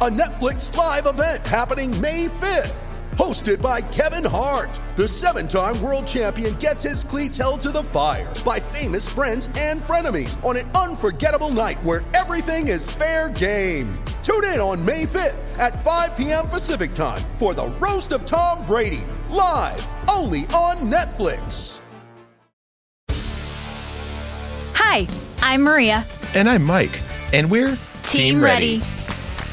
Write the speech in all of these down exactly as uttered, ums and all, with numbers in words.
A Netflix live event happening May fifth, hosted by Kevin Hart. The seven-time world champion gets his cleats held to the fire by famous friends and frenemies on an unforgettable night where everything is fair game. Tune in on May fifth at five p.m. Pacific time for The Roast of Tom Brady, live only on Netflix. Hi, I'm Maria. And I'm Mike. And we're Team, Team Ready. Ready.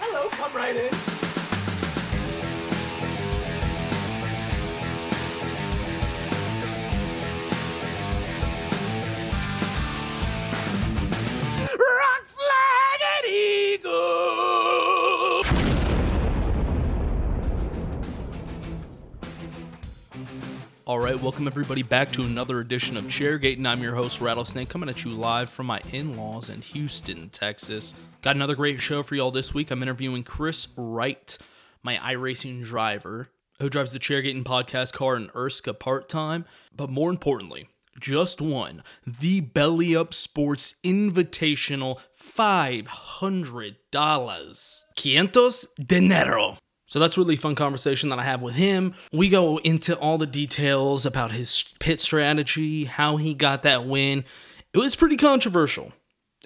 Hello, come right in. All right, welcome everybody back to another edition of Chairgating. I'm your host, Rattlesnake, coming at you live from my in-laws in Houston, Texas. Got another great show for y'all this week. I'm interviewing Chris Wright, my iRacing driver, who drives the Chairgating podcast car in Erska part-time, but more importantly, just won the Belly Up Sports Invitational five hundred dollars. Quinientos dinero. So that's a really fun conversation that I have with him. We go into all the details about his pit strategy, how he got that win. It was pretty controversial.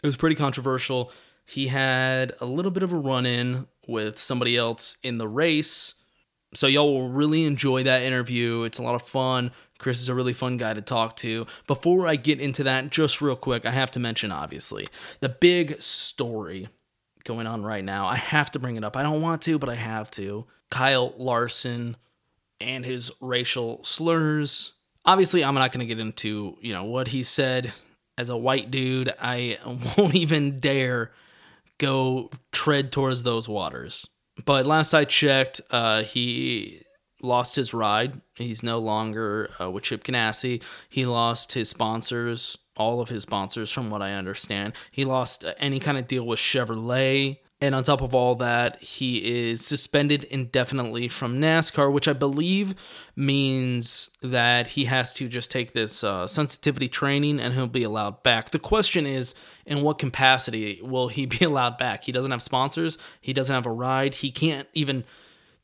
It was pretty controversial. He had a little bit of a run-in with somebody else in the race. So y'all will really enjoy that interview. It's a lot of fun. Chris is a really fun guy to talk to. Before I get into that, just real quick, I have to mention, obviously, the big story going on right now. I have to bring it up. I don't want to, but I have to. Kyle Larson and his racial slurs. Obviously, I'm not going to get into, you know, what he said. As a white dude, I won't even dare go tread towards those waters. But last I checked, uh, he lost his ride. He's no longer uh, with Chip Ganassi. He lost his sponsors. All of his sponsors, from what I understand. He lost any kind of deal with Chevrolet. And on top of all that, he is suspended indefinitely from NASCAR, which I believe means that he has to just take this uh, sensitivity training and he'll be allowed back. The question is, in what capacity will he be allowed back? He doesn't have sponsors. He doesn't have a ride. He can't even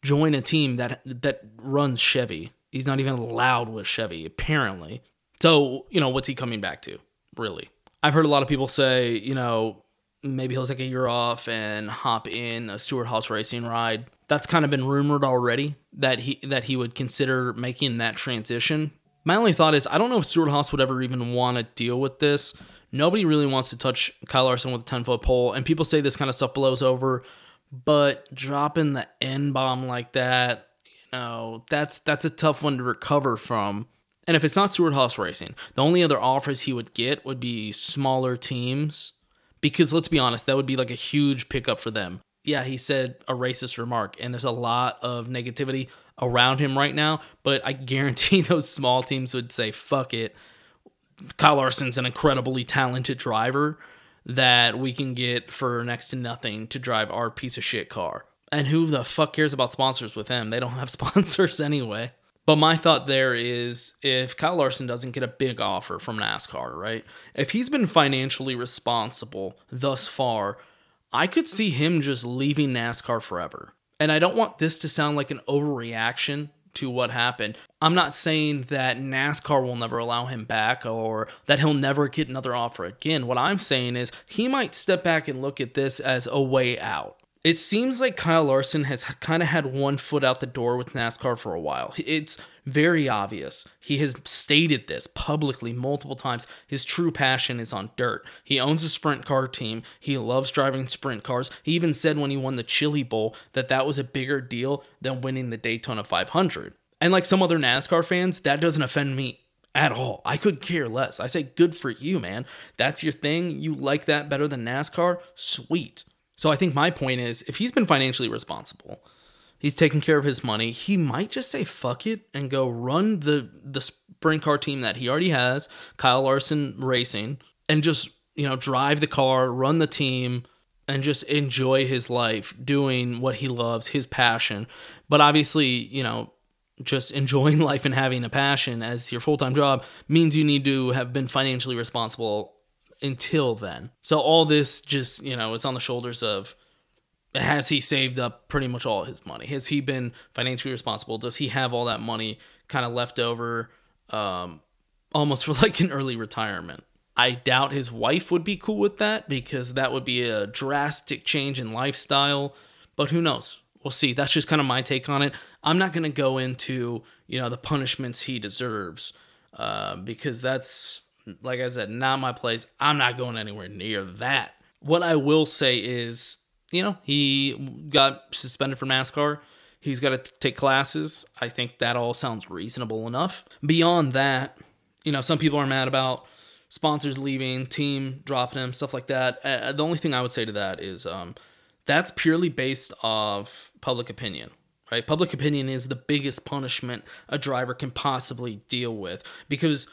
join a team that that runs Chevy. He's not even allowed with Chevy, apparently. So, you know, what's he coming back to, really? I've heard a lot of people say, you know, maybe he'll take a year off and hop in a Stewart-Haas Racing ride. That's kind of been rumored already, that he that he would consider making that transition. My only thought is, I don't know if Stewart-Haas would ever even want to deal with this. Nobody really wants to touch Kyle Larson with a ten-foot pole, and people say this kind of stuff blows over, but dropping the N-bomb like that, you know, that's that's a tough one to recover from. And if it's not Stewart-Haas Racing, the only other offers he would get would be smaller teams. Because let's be honest, that would be like a huge pickup for them. Yeah, he said a racist remark, and there's a lot of negativity around him right now. But I guarantee those small teams would say, fuck it. Kyle Larson's an incredibly talented driver that we can get for next to nothing to drive our piece of shit car. And who the fuck cares about sponsors with him? They don't have sponsors anyway. But my thought there is, if Kyle Larson doesn't get a big offer from NASCAR, right? If he's been financially responsible thus far, I could see him just leaving NASCAR forever. And I don't want this to sound like an overreaction to what happened. I'm not saying that NASCAR will never allow him back or that he'll never get another offer again. What I'm saying is he might step back and look at this as a way out. It seems like Kyle Larson has kind of had one foot out the door with NASCAR for a while. It's very obvious. He has stated this publicly multiple times. His true passion is on dirt. He owns a sprint car team. He loves driving sprint cars. He even said when he won the Chili Bowl that that was a bigger deal than winning the Daytona five hundred. And like some other NASCAR fans, that doesn't offend me at all. I could care less. I say good for you, man. That's your thing. You like that better than NASCAR? Sweet. So I think my point is, if he's been financially responsible, he's taking care of his money, he might just say, fuck it, and go run the, the sprint car team that he already has, Kyle Larson Racing, and just, you know, drive the car, run the team, and just enjoy his life doing what he loves, his passion. But obviously, you know, just enjoying life and having a passion as your full-time job means you need to have been financially responsible until then. So all this just, you know, is on the shoulders of, has he saved up pretty much all his money? Has he been financially responsible? Does he have all that money kind of left over um, almost for like an early retirement? I doubt his wife would be cool with that because that would be a drastic change in lifestyle. But who knows? We'll see. That's just kind of my take on it. I'm not going to go into, you know, the punishments he deserves uh, because that's, like I said, not my place. I'm not going anywhere near that. What I will say is, you know, he got suspended from NASCAR. He's got to t- take classes. I think that all sounds reasonable enough. Beyond that, you know, some people are mad about sponsors leaving, team dropping him, stuff like that. Uh, the only thing I would say to that is um, that's purely based off public opinion. Right? Public opinion is the biggest punishment a driver can possibly deal with because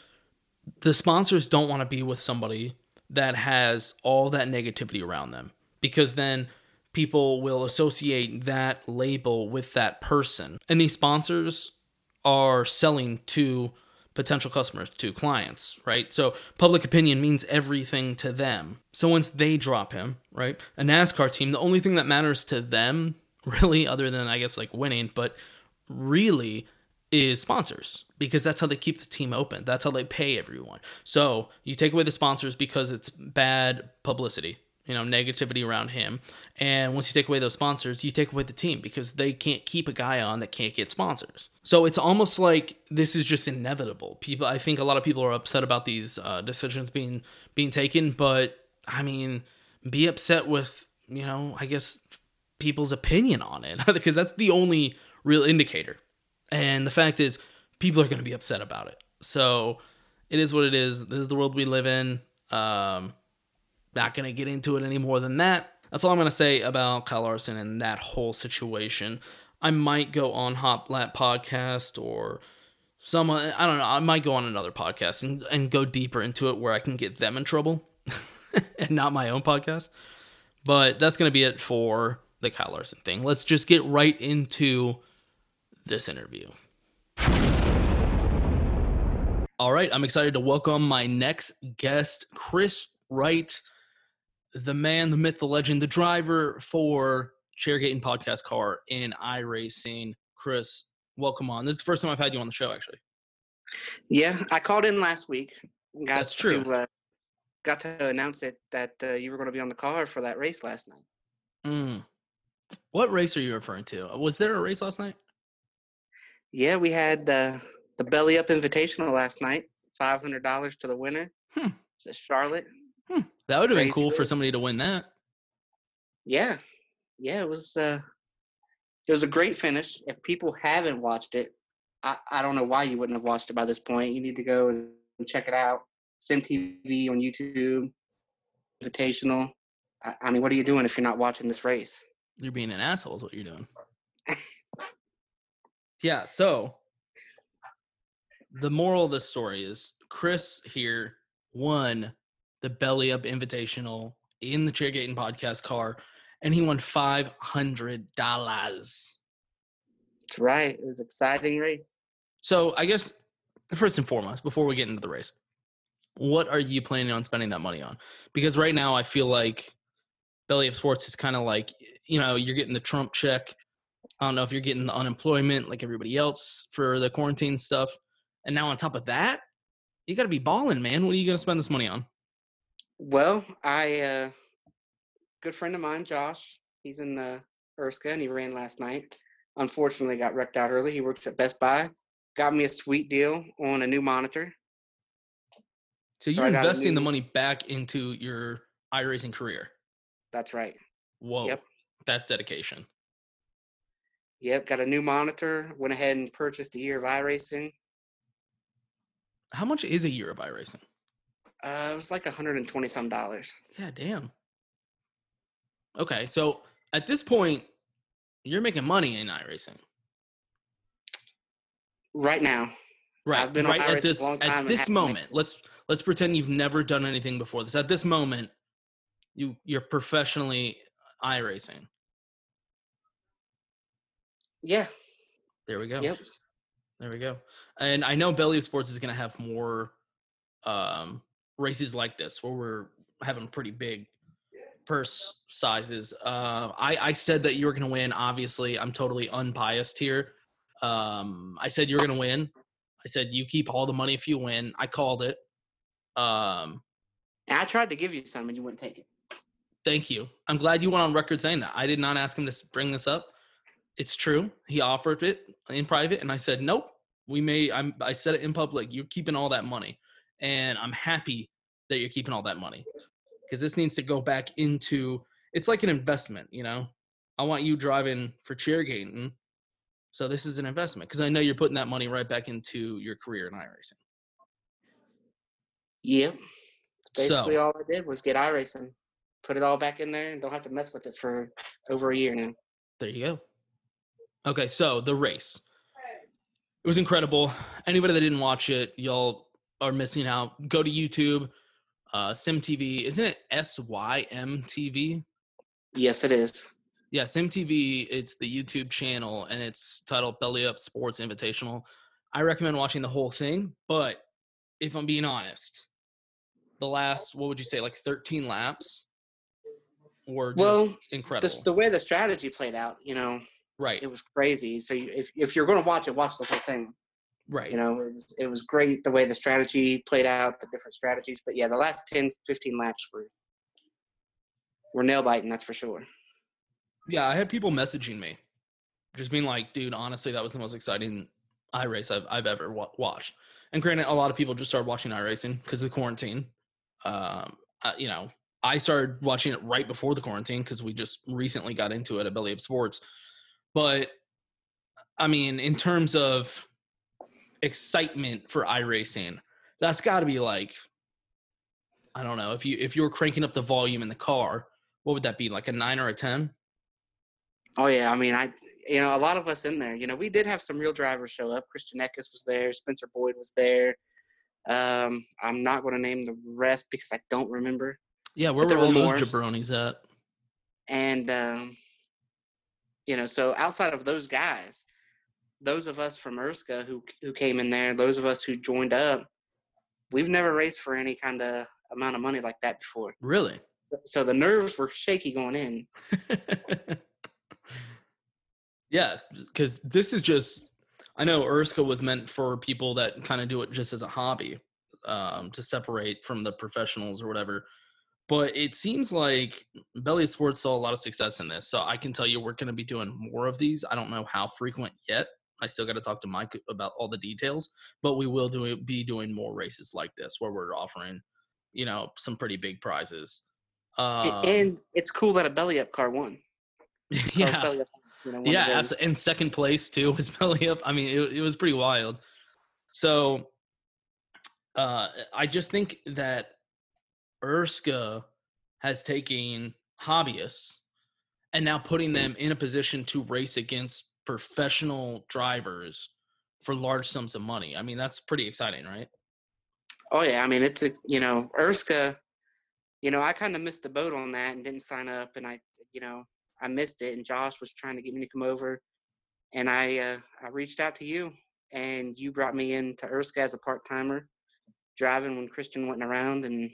the sponsors don't want to be with somebody that has all that negativity around them because then people will associate that label with that person. And these sponsors are selling to potential customers, to clients, right? So public opinion means everything to them. So once they drop him, right, a NASCAR team, the only thing that matters to them really, other than I guess like winning, but really is sponsors, because that's how they keep the team open. That's how they pay everyone. So you take away the sponsors because it's bad publicity, you know, negativity around him. And once you take away those sponsors, you take away the team because they can't keep a guy on that can't get sponsors. So it's almost like this is just inevitable. People, I think a lot of people are upset about these uh, decisions being, being taken, but I mean, be upset with, you know, I guess people's opinion on it because that's the only real indicator. And the fact is, people are going to be upset about it. So it is what it is. This is the world we live in. Um, not going to get into it any more than that. That's all I'm going to say about Kyle Larson and that whole situation. I might go on Hop Lap Podcast or some, I don't know. I might go on another podcast and, and go deeper into it where I can get them in trouble and not my own podcast. But that's going to be it for the Kyle Larson thing. Let's just get right into this interview. All right, I'm excited to welcome my next guest, Chris Wright, the man, the myth, the legend, the driver for Chairgating Podcast Car in iRacing. Chris, welcome on. This is the first time I've had you on the show, actually. Yeah, I called in last week. Got That's true. To, uh, got to announce it that uh, you were going to be on the car for that race last night. Mm. What race are you referring to? Was there a race last night? Yeah, we had uh, the Belly Up Invitational last night. five hundred dollars to the winner. Hmm. It's a Charlotte. Hmm. That would have been cool for somebody to win that. Yeah. Yeah, it was uh, it was a great finish. If people haven't watched it, I, I don't know why you wouldn't have watched it by this point. You need to go and check it out. SimTV on YouTube, Invitational. I, I mean, what are you doing if you're not watching this race? You're being an asshole is what you're doing. Yeah, so the moral of this story is Chris here won the Belly Up Invitational in the Chairgating Podcast Car, and he won five hundred dollars. That's right. It was an exciting race. So I guess first and foremost, before we get into the race, what are you planning on spending that money on? Because right now I feel like Belly Up Sports is kind of like, you know, you're getting the Trump check I don't know if you're getting the unemployment like everybody else for the quarantine stuff. And now on top of that, you got to be balling, man. What are you going to spend this money on? Well, I, uh, good friend of mine, Josh, he's in the Erska and he ran last night. Unfortunately got wrecked out early. He works at Best Buy, got me a sweet deal on a new monitor. So you're so investing new... the money back into your iRacing career. That's right. Whoa. Yep. That's dedication. Yep. Got a new monitor, went ahead and purchased a year of iRacing. How much is a year of iRacing? Uh, it was like one hundred twenty some dollars. Yeah, damn. Okay. So at this point, you're making money in iRacing. Right now. Right. I've been right on iRacing at this, a long time. At this moment, make- let's let's pretend you've never done anything before this. At this moment, you, you're professionally iRacing. Yeah. There we go. Yep. There we go. And I know Belly Up Sports is going to have more um, races like this where we're having pretty big purse sizes. Uh, I, I said that you were going to win. Obviously, I'm totally unbiased here. Um, I said you were going to win. I said you keep all the money if you win. I called it. Um, I tried to give you some and you wouldn't take it. Thank you. I'm glad you went on record saying that. I did not ask him to bring this up. It's true. He offered it in private, and I said, nope, we may – I'm. I said it in public. You're keeping all that money, and I'm happy that you're keeping all that money because this needs to go back into – it's like an investment, you know. I want you driving for Chairgating, so this is an investment because I know you're putting that money right back into your career in iRacing. Yep. Basically so, all I did was get iRacing, put it all back in there, and don't have to mess with it for over a year now. There you go. Okay, so the race. It was incredible. Anybody that didn't watch it, y'all are missing out. Go to YouTube, uh, SimTV. Isn't it S Y M T V? Yes, it is. Yeah, SimTV, it's the YouTube channel, and it's titled Belly Up Sports Invitational. I recommend watching the whole thing, but if I'm being honest, the last, what would you say, like thirteen laps were just well, incredible. Well, the, the way the strategy played out, you know. Right. It was crazy. So you, if if you're going to watch it, watch the whole thing. Right. You know, it was, it was great the way the strategy played out, the different strategies. But, yeah, the last ten, fifteen laps were, were nail-biting, that's for sure. Yeah, I had people messaging me, just being like, dude, honestly, that was the most exciting iRace I've, I've ever wa- watched. And granted, a lot of people just started watching iRacing because of the quarantine. Um, I, you know, I started watching it right before the quarantine because we just recently got into it at Belly Up Sports. But, I mean, in terms of excitement for iRacing, that's got to be like, I don't know, if you if you were cranking up the volume in the car, what would that be, like a nine or a ten? Oh, yeah. I mean, I you know, a lot of us in there, you know, we did have some real drivers show up. Christian Eckes was there. Spencer Boyd was there. Um, I'm not going to name the rest because I don't remember. Yeah, where were all those jabronis at? And, um. You know, so outside of those guys, those of us from Erska who who came in there, those of us who joined up, we've never raced for any kind of amount of money like that before. Really? So the nerves were shaky going in. Yeah, because this is just – I know Erska was meant for people that kind of do it just as a hobby um, to separate from the professionals or whatever. But it seems like Belly Up Sports saw a lot of success in this. So I can tell you we're going to be doing more of these. I don't know how frequent yet. I still got to talk to Mike about all the details. But we will do, be doing more races like this where we're offering, you know, some pretty big prizes. Um, and, and it's cool that a Belly Up car won. Yeah. Belly Up, you know, yeah, absolutely. And second place, too, was Belly Up. I mean, it, it was pretty wild. So uh, I just think that – Erska has taken hobbyists and now putting them in a position to race against professional drivers for large sums of money. I mean, that's pretty exciting, right? Oh, yeah. I mean, it's, a, you know, Erska, you know, I kind of missed the boat on that and didn't sign up. And I, you know, I missed it. And Josh was trying to get me to come over. And I, uh, I reached out to you and you brought me in to Erska as a part-timer driving when Christian wasn't around and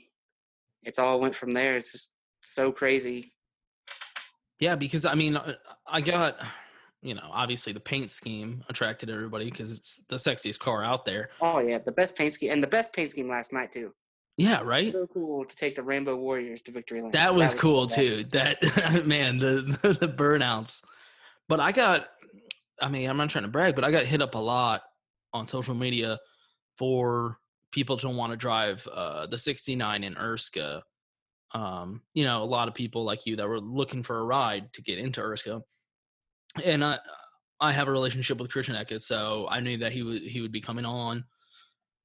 it's all went from there. It's just so crazy. Yeah, because, I mean, I got – you know, obviously the paint scheme attracted everybody because it's the sexiest car out there. Oh, yeah, the best paint scheme. And the best paint scheme last night, too. Yeah, right? So cool to take the Rainbow Warriors to victory lane. That was, that was cool, too. That, man, the, the burnouts. But I got, I mean, I'm not trying to brag, but I got hit up a lot on social media for people to want to drive uh, the sixty-nine in Erska. Um, you know, a lot of people like you that were looking for a ride to get into Erska. And I, I have a relationship with Christian Eckes, so I knew that he would he would be coming on.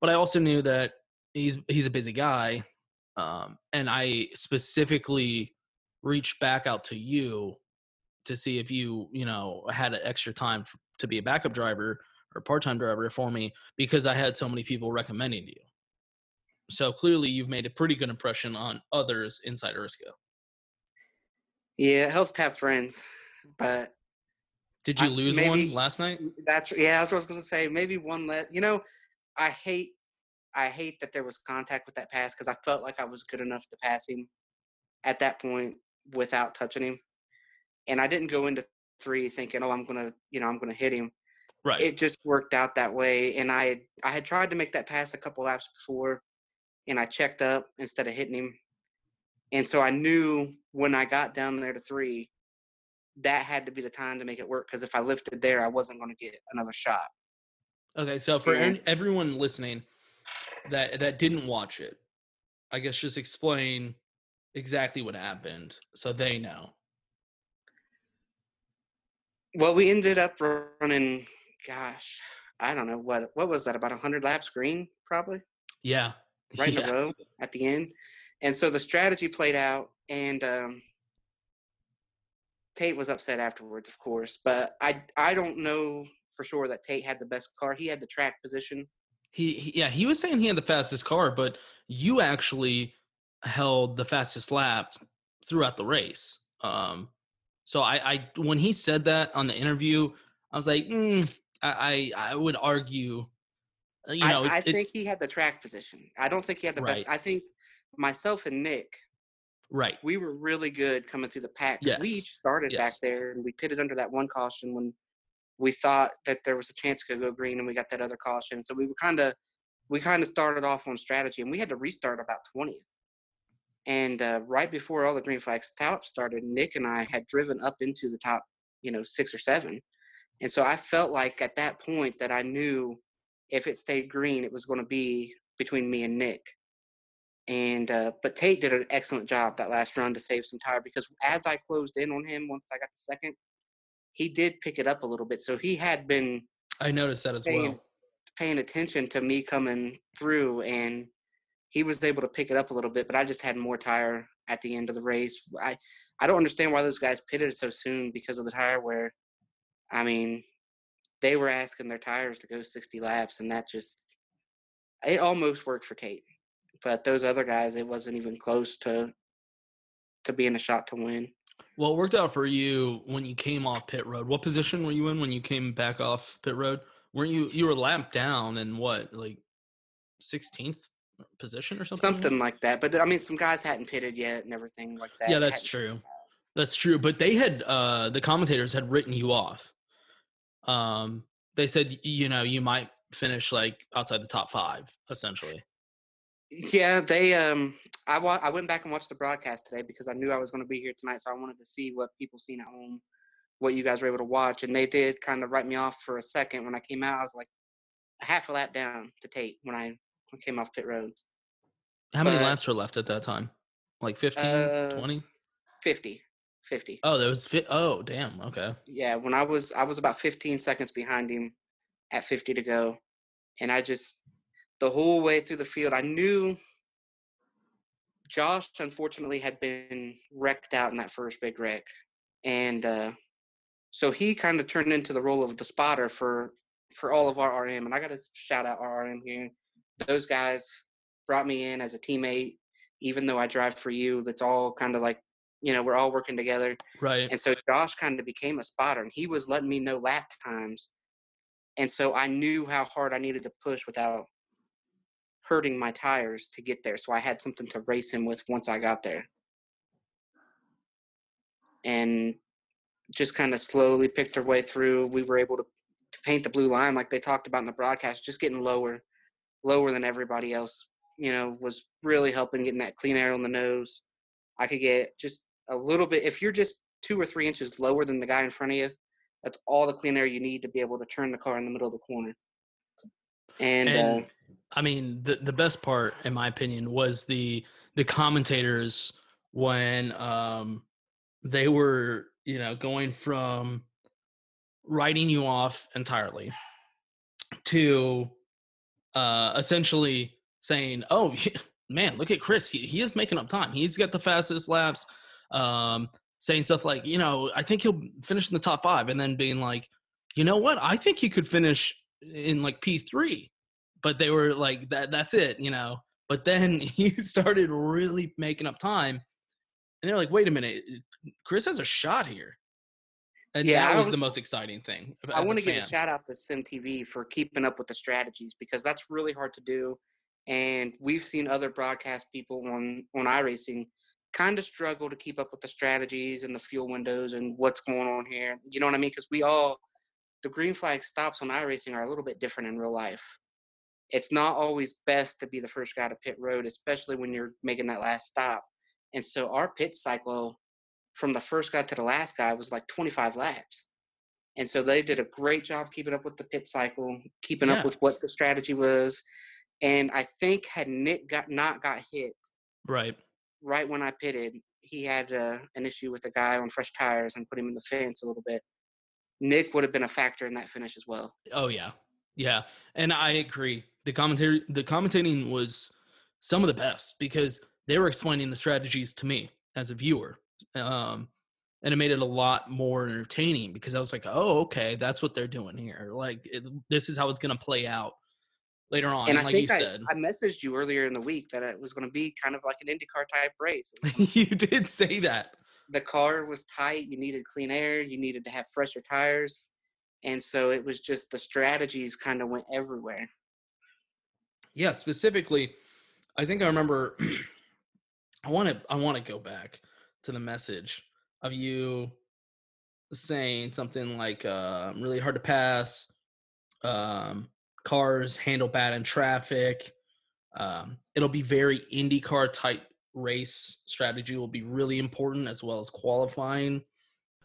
But I also knew that he's he's a busy guy, um, and I specifically reached back out to you to see if you you know had extra time f- to be a backup driver or part time driver for me because I had so many people recommending you. So clearly, you've made a pretty good impression on others inside Erska. Yeah, it helps to have friends, but. Did you lose I, maybe, one last night? That's yeah. That's what I was gonna say. Maybe one less. You know, I hate, I hate that there was contact with that pass because I felt like I was good enough to pass him at that point without touching him, and I didn't go into three thinking, oh, I'm gonna, you know, I'm gonna hit him. Right. It just worked out that way, and I had, I had tried to make that pass a couple laps before, and I checked up instead of hitting him, and so I knew when I got down there to three. That had to be the time to make it work because if I lifted there, I wasn't going to get another shot. Okay, so for yeah. everyone listening that that didn't watch it, I guess just explain exactly what happened so they know. Well, we ended up running, gosh, I don't know, what what was that, about one hundred laps green probably? Yeah. Right yeah. in a row at the end. And so the strategy played out, and um, – Tate was upset afterwards, of course, but I I don't know for sure that Tate had the best car. He had the track position. He, he yeah, he was saying he had the fastest car, but you actually held the fastest lap throughout the race. Um, so I, I when he said that on the interview, I was like, mm, I, I I would argue, you know, I, I it, think he had the track position. I don't think he had the right. best. I think myself and Nick. Right. We were really good coming through the pack. Yes. We each started yes. back there, and we pitted under that one caution when we thought that there was a chance to go green, and we got that other caution. So we were kind of we kind of started off on strategy, and we had to restart about twentieth. And uh, right before all the green flags top started, Nick and I had driven up into the top, you know, six or seven. And so I felt like at that point that I knew if it stayed green, it was going to be between me and Nick. And uh, but Tate did an excellent job that last run to save some tire because as I closed in on him once I got to second, he did pick it up a little bit. So he had been I noticed that as paying, well. Paying attention to me coming through, and he was able to pick it up a little bit, but I just had more tire at the end of the race. I, I don't understand why those guys pitted so soon because of the tire wear. I mean, they were asking their tires to go sixty laps, and that just – it almost worked for Tate. But those other guys, it wasn't even close to to being a shot to win. Well, it worked out for you when you came off pit road. What position were you in when you came back off pit road? Weren't you you were lapped down in what, like sixteenth position or something? Something like that. But I mean, some guys hadn't pitted yet and everything like that. Yeah, that's true. That's true. But they had uh, the commentators had written you off. Um, they said you know you might finish like outside the top five essentially. Yeah, they. Um, I wa- I went back and watched the broadcast today because I knew I was going to be here tonight, so I wanted to see what people seen at home, what you guys were able to watch, and they did kind of write me off for a second. When I came out, I was like half a lap down to Tate when I came off pit road. How but, many laps were left at that time? Like fifteen, uh, twenty? fifty, fifty. Oh, there was fi- – oh, damn, okay. Yeah, when I was – I was about fifteen seconds behind him at fifty to go, and I just – the whole way through the field, I knew Josh, unfortunately, had been wrecked out in that first big wreck. And uh, so he kind of turned into the role of the spotter for, for all of our R M. And I got to shout out our R M here. Those guys brought me in as a teammate, even though I drive for you. That's all kind of like, you know, we're all working together. Right. And so Josh kind of became a spotter, and he was letting me know lap times. And so I knew how hard I needed to push without – hurting my tires to get there, so I had something to race him with once I got there. And just kind of slowly picked our way through. We were able to, to paint the blue line like they talked about in the broadcast, just getting lower, lower than everybody else, you know, was really helping getting that clean air on the nose. I could get just a little bit – if you're just two or three inches lower than the guy in front of you, that's all the clean air you need to be able to turn the car in the middle of the corner. And, and uh, I mean, the, the best part, in my opinion, was the the commentators when um, they were, you know, going from writing you off entirely to uh, essentially saying, oh, man, look at Chris. He, he is making up time. He's got the fastest laps. Um, saying stuff like, you know, I think he'll finish in the top five. And then being like, you know what? I think he could finish in like P three, but they were like, that that's it, you know. But then he started really making up time, and they're like, wait a minute, Chris has a shot here. And yeah, that was the most exciting thing. I want to give a shout out to SimTV for keeping up with the strategies, because that's really hard to do. And we've seen other broadcast people on on iRacing kind of struggle to keep up with the strategies and the fuel windows and what's going on here, you know what I mean? Because we all, the green flag stops on iRacing are a little bit different in real life. It's not always best to be the first guy to pit road, especially when you're making that last stop. And so our pit cycle from the first guy to the last guy was like twenty-five laps. And so they did a great job keeping up with the pit cycle, keeping yeah. up with what the strategy was. And I think had Nick got not got hit right right when I pitted, he had uh, an issue with a guy on fresh tires and put him in the fence a little bit. Nick would have been a factor in that finish as well. Oh, yeah. Yeah. And I agree. The commentary, the commentating was some of the best, because they were explaining the strategies to me as a viewer. Um, and it made it a lot more entertaining, because I was like, oh, okay, that's what they're doing here. Like, it, this is how it's going to play out later on. And, and I like think you I, said, I messaged you earlier in the week that it was going to be kind of like an IndyCar type race. You did say that. The car was tight. You needed clean air. You needed to have fresher tires. And so it was just the strategies kind of went everywhere. Yeah, specifically, I think I remember I want to I want to go back to the message of you saying something like, uh, really hard to pass, um, cars handle bad in traffic, um, it'll be very IndyCar type race strategy will be really important, as well as qualifying.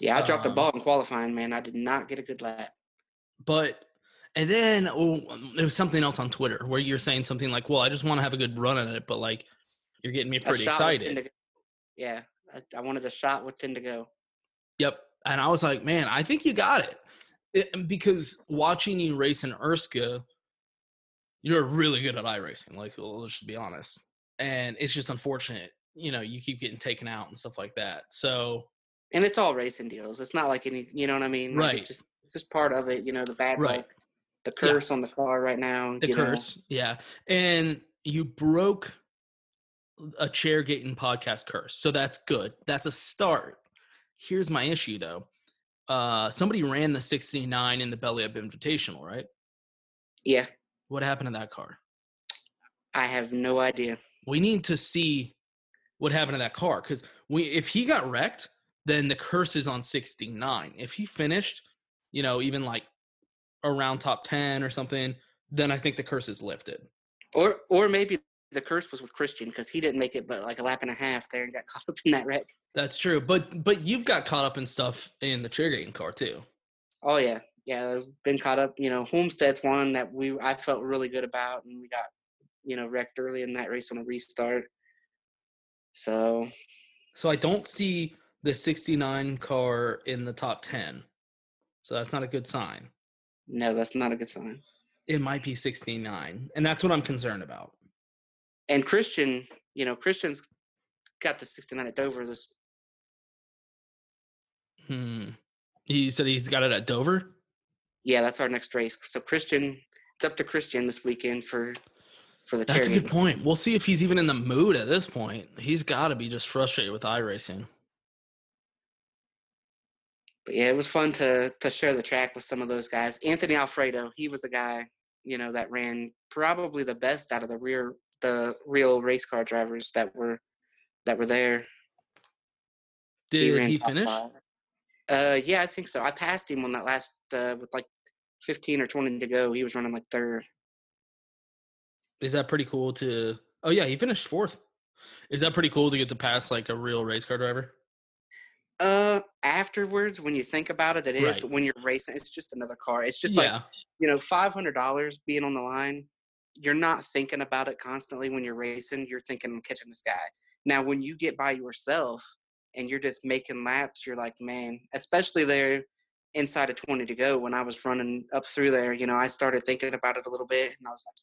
Yeah, I dropped the ball in qualifying, man. I did not get a good lap. But, and then oh, there was something else on Twitter where you're saying something like, well, I just want to have a good run at it, but, like, you're getting me pretty excited. Yeah, I, I wanted a shot with ten to go. Yep, and I was like, man, I think you got it. it because watching you race in Erska, you're really good at iRacing, like, let's be honest. And it's just unfortunate. You know, you keep getting taken out and stuff like that. So – and it's all racing deals. It's not like any, you know what I mean? Right. Like it's, just, it's just part of it, you know, the bad luck, right. the curse yeah. on the car right now. The you curse, know. yeah. And you broke a Chairgating podcast curse, so that's good. That's a start. Here's my issue, though. Uh, somebody ran the sixty-nine in the Belly Up Invitational, right? Yeah. What happened to that car? I have no idea. We need to see what happened to that car, because we if he got wrecked, then the curse is on sixty-nine. If he finished, you know, even like around top ten or something, then I think the curse is lifted. Or or maybe the curse was with Christian because he didn't make it but like a lap and a half there and got caught up in that wreck. That's true. But but you've got caught up in stuff in the Chairgating car too. Oh, yeah. Yeah, I've been caught up. You know, Homestead's one that we I felt really good about, and we got, you know, wrecked early in that race on a restart. So. So I don't see the sixty-nine car in the top ten. So that's not a good sign. No, that's not a good sign. It might be sixty-nine, and that's what I'm concerned about. And Christian, you know, Christian's got the sixty-nine at Dover. This. Hmm. You said he's got it at Dover? Yeah, that's our next race. So Christian, it's up to Christian this weekend for for the. That's a good point. We'll see if he's even in the mood at this point. He's got to be just frustrated with iRacing. But yeah, it was fun to to share the track with some of those guys. Anthony Alfredo, he was a guy, you know, that ran probably the best out of the rear the real race car drivers that were that were there. Did he, he finish? Five. Uh, yeah, I think so. I passed him on that last uh, with like fifteen or twenty to go. He was running like third. Is that pretty cool to – oh, yeah, he finished fourth. Is that pretty cool to get to pass like a real race car driver? Uh, afterwards, when you think about it, it right. is. But when you're racing, it's just another car. It's just yeah. like, you know, five hundred dollars being on the line. You're not thinking about it constantly when you're racing. You're thinking, I'm catching this guy. Now, when you get by yourself – and you're just making laps, you're like, man, especially there inside of twenty to go. When I was running up through there, you know, I started thinking about it a little bit, and I was like,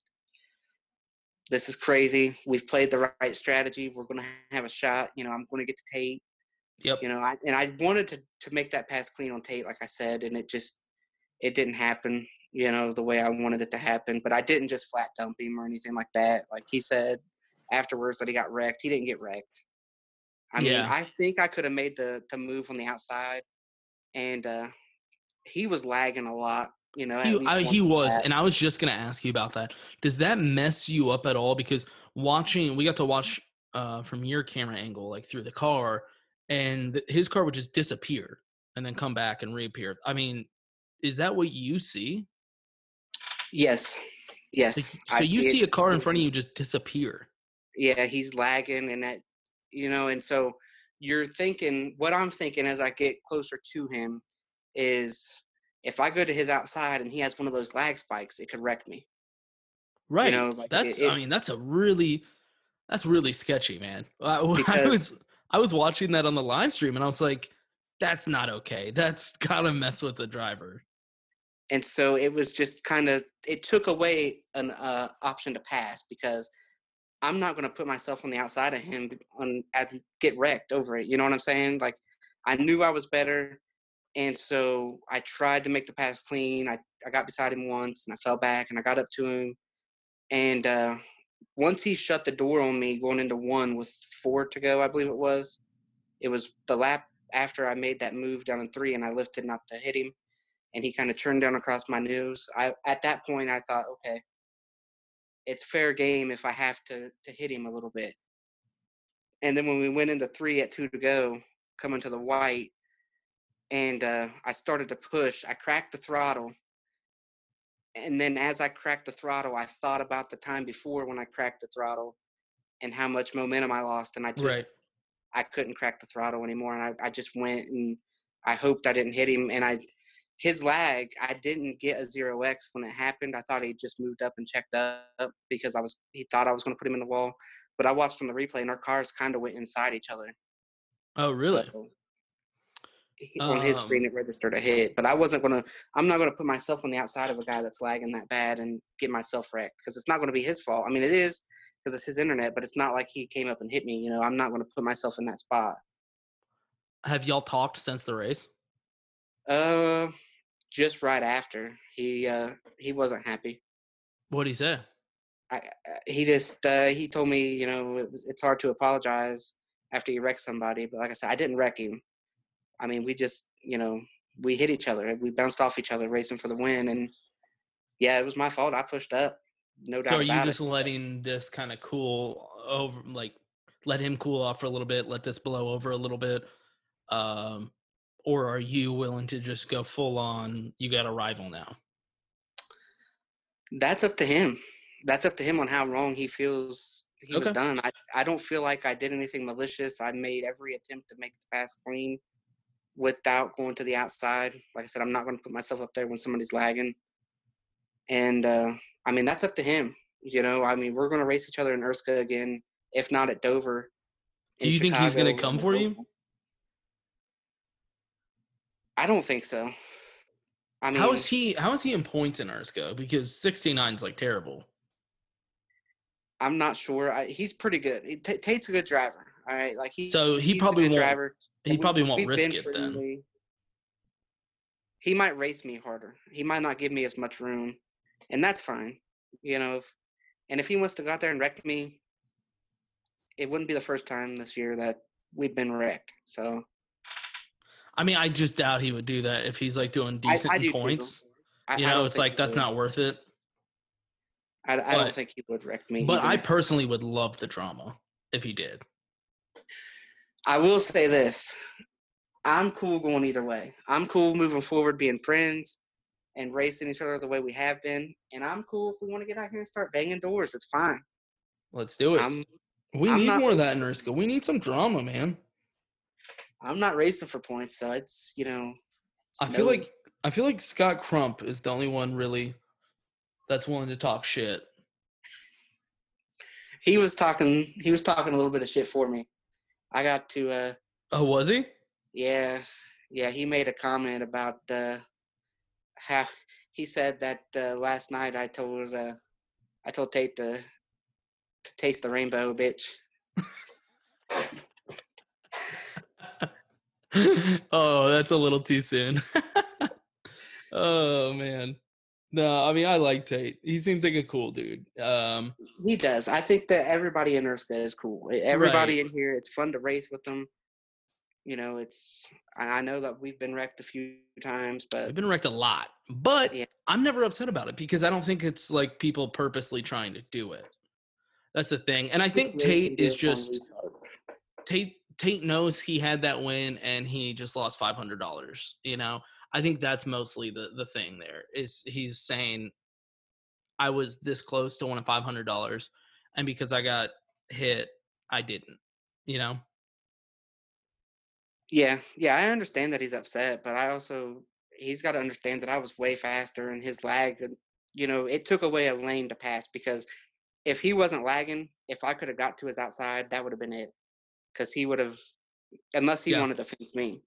this is crazy. We've played the right strategy. We're going to have a shot. You know, I'm going to get to Tate. Yep. You know, I, and I wanted to, to make that pass clean on Tate, like I said, and it just it didn't happen, you know, the way I wanted it to happen. But I didn't just flat dump him or anything like that. Like he said afterwards that he got wrecked. He didn't get wrecked. I mean, yeah. I think I could have made the, the move on the outside, and uh, he was lagging a lot, you know. He, I, he was, and I was just going to ask you about that. Does that mess you up at all? Because watching – we got to watch uh, from your camera angle, like through the car, and his car would just disappear and then come back and reappear. I mean, is that what you see? Yes, yes. So, so you see, see a car in front of you just disappear. Yeah, he's lagging, and that – you know, and so you're thinking, what I'm thinking as I get closer to him is if I go to his outside and he has one of those lag spikes, it could wreck me. Right. You know, like that's, it, it, I mean, that's a really, that's really sketchy, man. I, I was, I was watching that on the live stream and I was like, that's not okay. That's gotta mess with the driver. And so it was just kind of, it took away an uh, option to pass because I'm not going to put myself on the outside of him and get wrecked over it. You know what I'm saying? Like, I knew I was better, and so I tried to make the pass clean. I, I got beside him once, and I fell back, and I got up to him. And uh, once he shut the door on me going into one with four to go, I believe it was, it was the lap after I made that move down in three, and I lifted not to hit him, and he kind of turned down across my nose. I, at that point, I thought, okay, it's fair game if I have to, to hit him a little bit. And then when we went into three at two to go, coming to the white, and uh, I started to push, I cracked the throttle. And then as I cracked the throttle, I thought about the time before when I cracked the throttle and how much momentum I lost. And I just, right. I couldn't crack the throttle anymore. And I, I just went and I hoped I didn't hit him. And I, his lag, I didn't get a zero X when it happened. I thought he just moved up and checked up because I was. He thought I was going to put him in the wall. But I watched on the replay, and our cars kind of went inside each other. Oh, really? So he, um, on his screen, it registered a hit. But I wasn't going to – I'm not going to put myself on the outside of a guy that's lagging that bad and get myself wrecked because it's not going to be his fault. I mean, it is because it's his internet, but it's not like he came up and hit me. You know, I'm not going to put myself in that spot. Have y'all talked since the race? Uh – Just right after he uh, he wasn't happy. What did he say? I, I he just uh, he told me, you know, it was, it's hard to apologize after you wreck somebody, but like I said, I didn't wreck him. I mean, we just, you know, we hit each other, we bounced off each other, racing for the win, and yeah, it was my fault. I pushed up, no doubt. So are you just it. letting this kind of cool over, like let him cool off for a little bit, let this blow over a little bit? Um. Or are you willing to just go full on, you got a rival now? That's up to him. That's up to him on how wrong he feels he okay. was done. I, I don't feel like I did anything malicious. I made every attempt to make the pass clean without going to the outside. Like I said, I'm not going to put myself up there when somebody's lagging. And, uh, I mean, that's up to him. You know, I mean, we're going to race each other in Erska again, if not at Dover. Do you Chicago. think he's going to come for you? I don't think so. I mean, how is he? How is he in points in Erska? Because sixty-nine is like terrible. I'm not sure. I, he's pretty good. He, T- Tate's a good driver. All right, like he. So he he's probably a good won't. Driver. He we, probably won't risk it then. Me. He might race me harder. He might not give me as much room, and that's fine. You know, if, and if he wants to go out there and wreck me, it wouldn't be the first time this year that we've been wrecked. So. I mean, I just doubt he would do that if he's, like, doing decent I, I do points. I, you know, it's like, that's would. not worth it. I, I but, don't think he would wreck me. But either. I personally would love the drama if he did. I will say this. I'm cool going either way. I'm cool moving forward, being friends, and racing each other the way we have been. And I'm cool if we want to get out here and start banging doors. It's fine. Let's do it. I'm, we I'm need not, more of that in Erska. We need some drama, man. I'm not racing for points, so it's, you know. It's I no. feel like I feel like Scott Crump is the only one really that's willing to talk shit. He was talking. He was talking a little bit of shit for me. I got to. Uh, oh, was he? Yeah, yeah. He made a comment about uh, how he said that uh, last night. I told uh, I told Tate to, to taste the rainbow, bitch. Oh, that's a little too soon. Oh man, no. I mean, I like Tate. He seems like a cool dude. Um, he does. I think that everybody in Erska is cool. Everybody right. in here, it's fun to race with them. You know, it's. I know that we've been wrecked a few times, but we've been wrecked a lot. But yeah. I'm never upset about it because I don't think it's like people purposely trying to do it. That's the thing, and I think Tate is just Tate. Tate knows he had that win and he just lost five hundred dollars. You know, I think that's mostly the, the thing there is he's saying I was this close to winning five hundred dollars and because I got hit, I didn't, you know? Yeah. Yeah. I understand that he's upset, but I also, he's got to understand that I was way faster and his lag, you know, it took away a lane to pass because if he wasn't lagging, if I could have got to his outside, that would have been it. Because he would have, unless he yeah. wanted to fence me.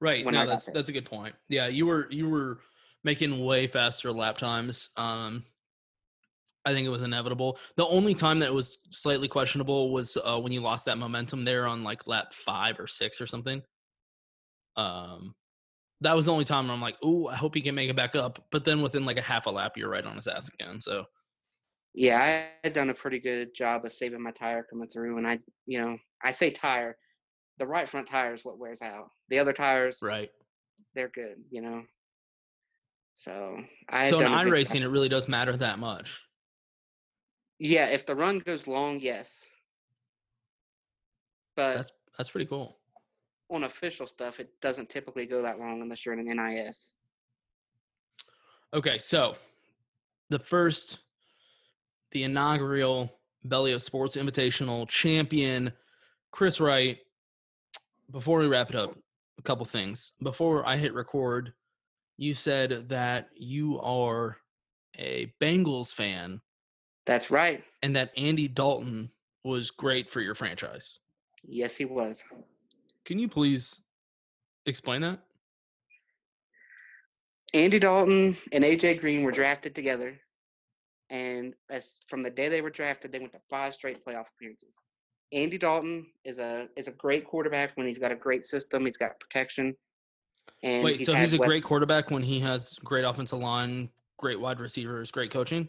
Right. No, that's that's a good point. Yeah, you were you were making way faster lap times. Um, I think it was inevitable. The only time that it was slightly questionable was uh, when you lost that momentum there on like lap five or six or something. Um, that was the only time where I'm like, ooh, I hope he can make it back up. But then within like a half a lap, you're right on his ass again. So. Yeah, I had done a pretty good job of saving my tire coming through, and I, you know, I say tire, the right front tire is what wears out. The other tires, right, they're good, you know. So I. So in iRacing, it really does matter that much. Yeah, if the run goes long, yes. But that's that's pretty cool. On official stuff, it doesn't typically go that long unless you're in an N I S. Okay, so the first. The inaugural Belly Up Sports Invitational champion, Chris Wright. Before we wrap it up, a couple things. Before I hit record, you said that you are a Bengals fan. That's right. And that Andy Dalton was great for your franchise. Yes, he was. Can you please explain that? Andy Dalton and A J Green were drafted together. And as from the day they were drafted, they went to five straight playoff appearances. Andy Dalton is a is a great quarterback when he's got a great system. He's got protection. And Wait, he's so he's a weapons. great quarterback when he has great offensive line, great wide receivers, great coaching?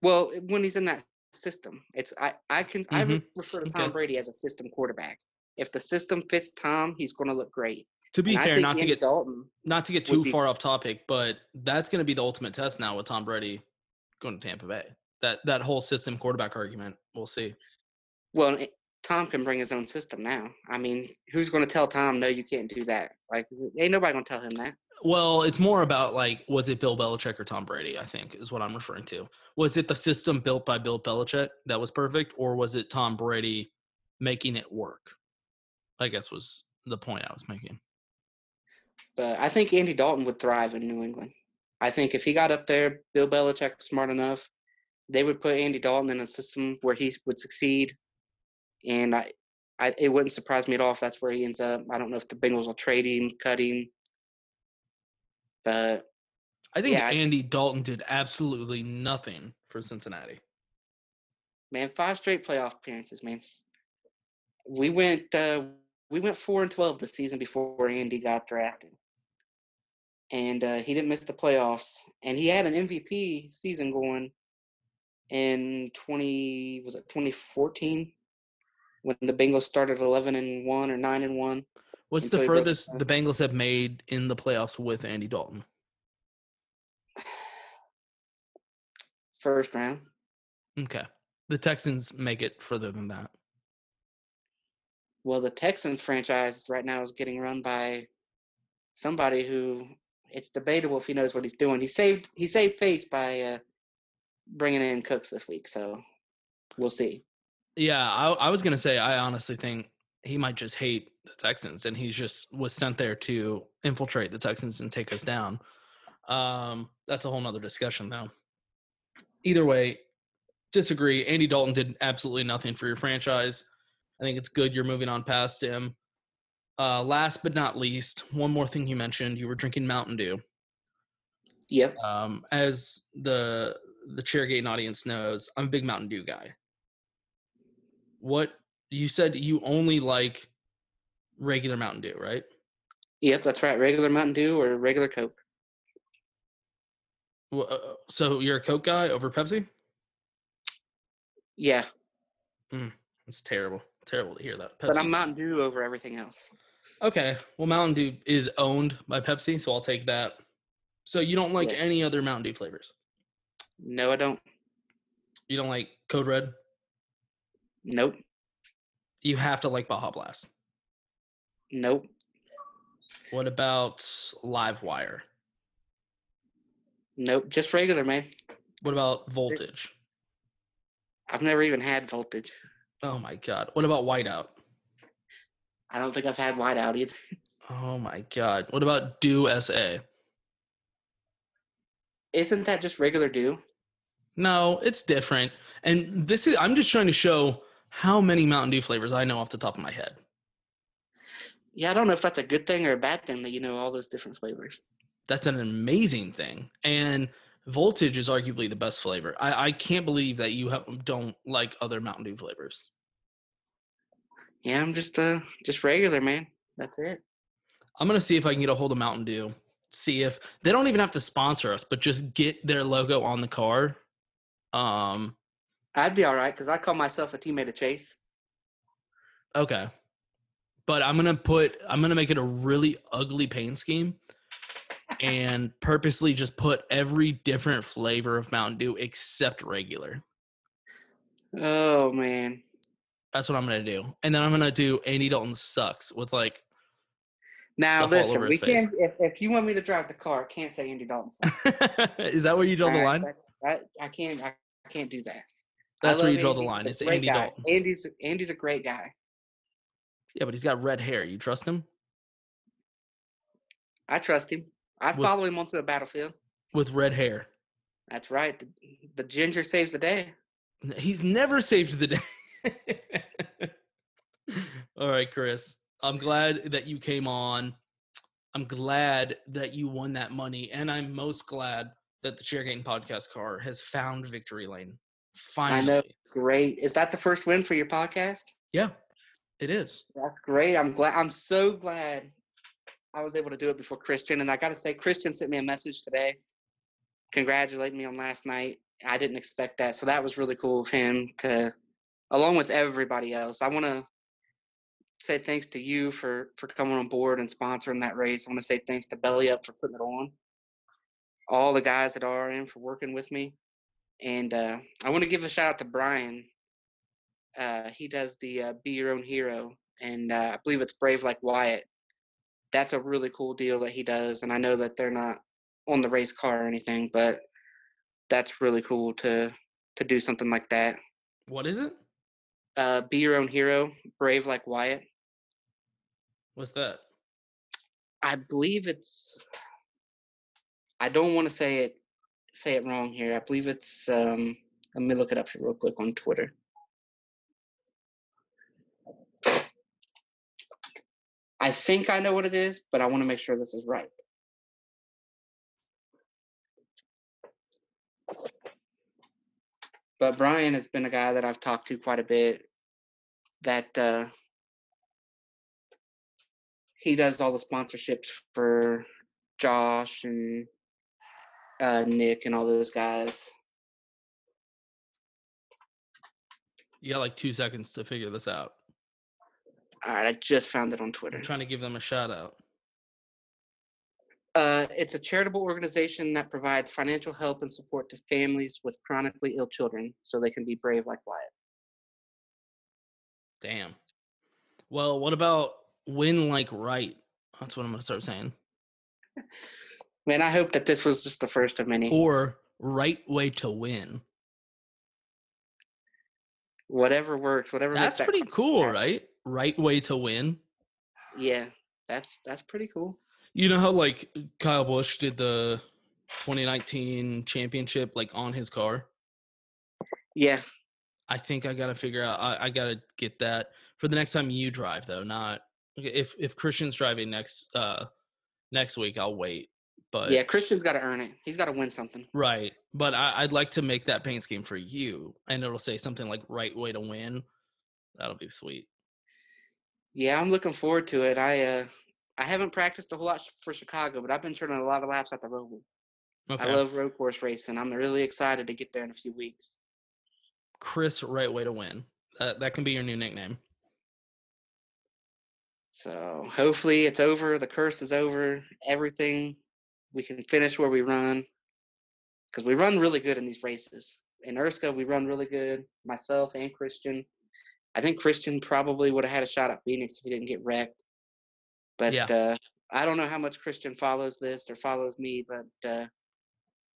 Well, when he's in that system. It's I I can mm-hmm. I refer to Tom okay. Brady as a system quarterback. If the system fits Tom, he's going to look great. To be and fair, not to Andy get Dalton not to get too be, far off topic, but that's going to be the ultimate test now with Tom Brady going to Tampa Bay. That that whole system quarterback argument, we'll see. Well, it, Tom can bring his own system now. I mean, who's going to tell Tom, no, you can't do that? Like, ain't nobody going to tell him that. Well, it's more about, like, was it Bill Belichick or Tom Brady, I think, is what I'm referring to. Was it the system built by Bill Belichick that was perfect, or was it Tom Brady making it work? I guess was the point I was making. But I think Andy Dalton would thrive in New England. I think if he got up there, Bill Belichick smart enough, they would put Andy Dalton in a system where he would succeed. And I, I, it wouldn't surprise me at all if that's where he ends up. I don't know if the Bengals will trade him, cut him. But I think yeah, Andy I, Dalton did absolutely nothing for Cincinnati. Man, five straight playoff appearances, man. We went uh, we went four and twelve the season before Andy got drafted, and uh, he didn't miss the playoffs. And he had an M V P season going in twenty was it twenty fourteen. When the Bengals started eleven and one or nine and one. What's the furthest the Bengals have made in the playoffs with Andy Dalton? First round. Okay. The Texans make it further than that. Well, the Texans franchise right now is getting run by somebody who it's debatable if he knows what he's doing. He saved he saved face by uh, bringing in Cooks this week, so we'll see. Yeah, I, I was going to say, I honestly think he might just hate the Texans, and he just was sent there to infiltrate the Texans and take us down. Um, that's a whole nother discussion, though. Either way, disagree. Andy Dalton did absolutely nothing for your franchise. I think it's good you're moving on past him. Uh, last but not least, one more thing you mentioned. You were drinking Mountain Dew. Yep. Um, as the, the Chairgating audience knows, I'm a big Mountain Dew guy. What you said you only like regular Mountain Dew, right? Yep, that's right. Regular Mountain Dew or regular Coke. Well, uh, so you're a Coke guy over Pepsi? Yeah. Mm, that's terrible. Terrible to hear that. Pepsi's... But I'm Mountain Dew over everything else. Okay. Well, Mountain Dew is owned by Pepsi, so I'll take that. So you don't like yeah. any other Mountain Dew flavors? No, I don't. You don't like Code Red? Nope. You have to like Baja Blast. Nope. What about Livewire? Nope, just regular, man. What about Voltage? I've never even had Voltage. Oh, my God. What about Whiteout? I don't think I've had Whiteout either. Oh, my God. What about Dew S A? Isn't that just regular Dew? No, it's different. And this is I'm just trying to show how many Mountain Dew flavors I know off the top of my head. Yeah, I don't know if that's a good thing or a bad thing that you know all those different flavors. That's an amazing thing. And Voltage is arguably the best flavor. I, I can't believe that you ha- don't like other Mountain Dew flavors. Yeah, I'm just uh, just regular, man. That's it. I'm going to see if I can get a hold of Mountain Dew. See if – they don't even have to sponsor us, but just get their logo on the car. Um, I'd be all right because I call myself a teammate of Chase. Okay, but I'm gonna put I'm gonna make it a really ugly paint scheme, and purposely just put every different flavor of Mountain Dew except regular. Oh man, that's what I'm gonna do, and then I'm gonna do Andy Dalton sucks with like. Now listen, we can't. If, if you want me to drive the car, I can't say Andy Dalton sucks. Is that where you draw all the right, line? That's, that, I can't. I, I can't do that. That's where you draw Andy. the line. It's Andy guy. Dalton. Andy's Andy's a great guy. Yeah, but he's got red hair. You trust him? I trust him. I'd with, follow him onto the battlefield. With red hair. That's right. The, the ginger saves the day. He's never saved the day. All right, Chris. I'm glad that you came on. I'm glad that you won that money. And I'm most glad that the Chairgating podcast car has found victory lane. Finally. I know. Great. Is that the first win for your podcast? Yeah, it is. That's great. I'm glad. I'm so glad I was able to do it before Christian. And I got to say, Christian sent me a message today congratulating me on last night. I didn't expect that. So that was really cool of him to, along with everybody else. I want to say thanks to you for, for coming on board and sponsoring that race. I want to say thanks to Belly Up for putting it on. All the guys at R M for working with me. And uh, I want to give a shout out to Brian. Uh, he does the uh, Be Your Own Hero. And uh, I believe it's Brave Like Wyatt. That's a really cool deal that he does. And I know that they're not on the race car or anything, but that's really cool to to do something like that. What is it? Uh, Be Your Own Hero, Brave Like Wyatt. What's that? I believe it's – I don't want to say it say it wrong here. I believe it's um, – let me look it up real quick on Twitter. I think I know what it is, but I want to make sure this is right. But Brian has been a guy that I've talked to quite a bit, that uh, he does all the sponsorships for Josh and uh, Nick and all those guys. You got like two seconds to figure this out. All right, I just found it on Twitter. I'm trying to give them a shout out. Uh, it's a charitable organization that provides financial help and support to families with chronically ill children so they can be brave like Wyatt. Damn. Well, what about win like right? That's what I'm going to start saying. Man, I hope that this was just the first of many. Or right way to win. Whatever works, whatever. That's pretty that cool, happen. Right? Right way to win. Yeah, that's that's pretty cool. You know how, like, Kyle Busch did the twenty nineteen championship, like, on his car? Yeah. I think I got to figure out – I got to get that for the next time you drive, though, not – if if Christian's driving next uh, next week, I'll wait. But yeah, Christian's got to earn it. He's got to win something. Right. But I, I'd like to make that paint scheme for you, and it'll say something like right way to win. That'll be sweet. Yeah, I'm looking forward to it. I – uh. I haven't practiced a whole lot for Chicago, but I've been turning a lot of laps at the road. Okay. I love road course racing. I'm really excited to get there in a few weeks. Chris Wright, way to win. Uh, that can be your new nickname. So hopefully it's over. The curse is over. Everything. We can finish where we run. Because we run really good in these races. In Erska, we run really good. Myself and Christian. I think Christian probably would have had a shot at Phoenix if he didn't get wrecked. But yeah. uh, I don't know how much Christian follows this or follows me, but uh,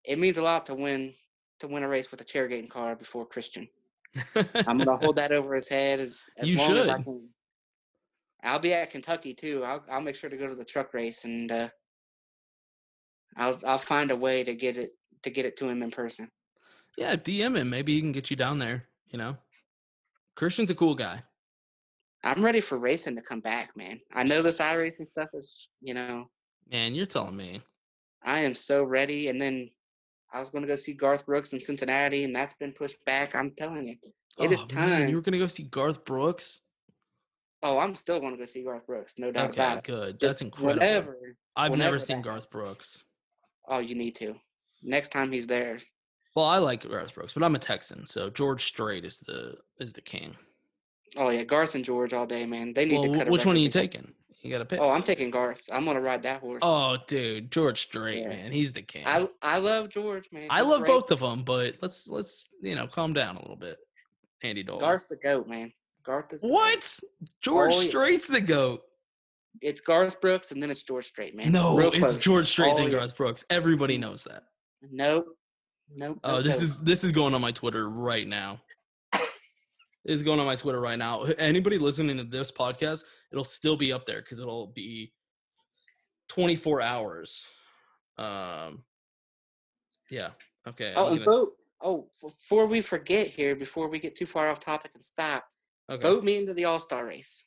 it means a lot to win to win a race with a Chairgating car before Christian. I'm gonna hold that over his head as, as you long should. as I can. I'll be at Kentucky too. I'll I'll make sure to go to the truck race, and uh, I'll I'll find a way to get it to get it to him in person. Yeah, D M him. Maybe he can get you down there. You know, Christian's a cool guy. I'm ready for racing to come back, man. I know this iRacing stuff is, you know. Man, you're telling me. I am so ready. And then I was going to go see Garth Brooks in Cincinnati, and that's been pushed back. I'm telling you. It oh, is time. Man, you were going to go see Garth Brooks? Oh, I'm still going to go see Garth Brooks. No doubt okay, about it. Okay, good. Just that's incredible. Whenever, I've whenever never seen Garth Brooks. Oh, you need to. Next time he's there. Well, I like Garth Brooks, but I'm a Texan, so George Strait is the is the king. Oh, yeah, Garth and George all day, man. They need well, to cut it. Which one are you taking? You got to pick. Oh, I'm taking Garth. I'm going to ride that horse. Oh, dude, George Strait, yeah. Man. He's the king. I I love George, man. I He's love great. both of them, but let's, let's you know, calm down a little bit. Andy Dalton. Garth's the GOAT, man. Garth is the What? Goat. George oh, yeah. Strait's the GOAT. It's Garth Brooks, and then it's George Strait, man. No, Real it's close. George Strait, oh, then yeah. Garth Brooks. Everybody knows that. Nope. Nope. Oh, no this is, this is going on my Twitter right now. Is going on my Twitter right now. Anybody listening to this podcast, it'll still be up there because it'll be twenty-four hours. Um, yeah. Okay. Oh, gonna... vote. Oh, before we forget here, before we get too far off topic and stop, okay. Vote me into the All-Star race.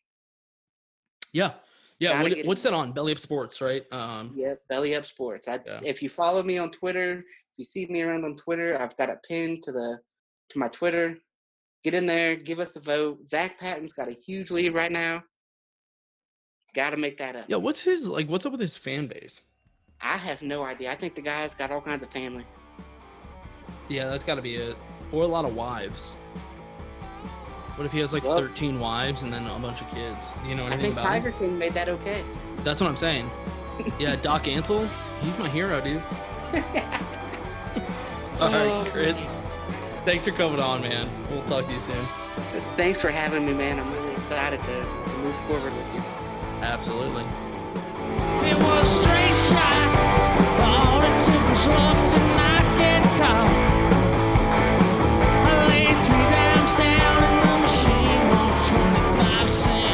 Yeah. Yeah. What, what's that on? Belly Up Sports, right? Um, yeah, Belly Up Sports. I, yeah. If you follow me on Twitter, if you see me around on Twitter, I've got a pin to the to my Twitter. Get in there. Give us a vote. Zach Patton's got a huge lead right now. Got to make that up. Yeah, what's his like? What's up with his fan base? I have no idea. I think the guy's got all kinds of family. Yeah, that's got to be it. Or a lot of wives. What if he has like well, thirteen wives and then a bunch of kids? You know what I think about Tiger him? King made that okay. That's what I'm saying. Yeah, Doc Antle, he's my hero, dude. All right, Chris. Thanks for coming on, man. We'll talk to you soon. Thanks for having me, man. I'm really excited to, to move forward with you. Absolutely. It was a straight shot. All it took was luck to not get caught. I laid three dimes down and the machine won twenty-five cents.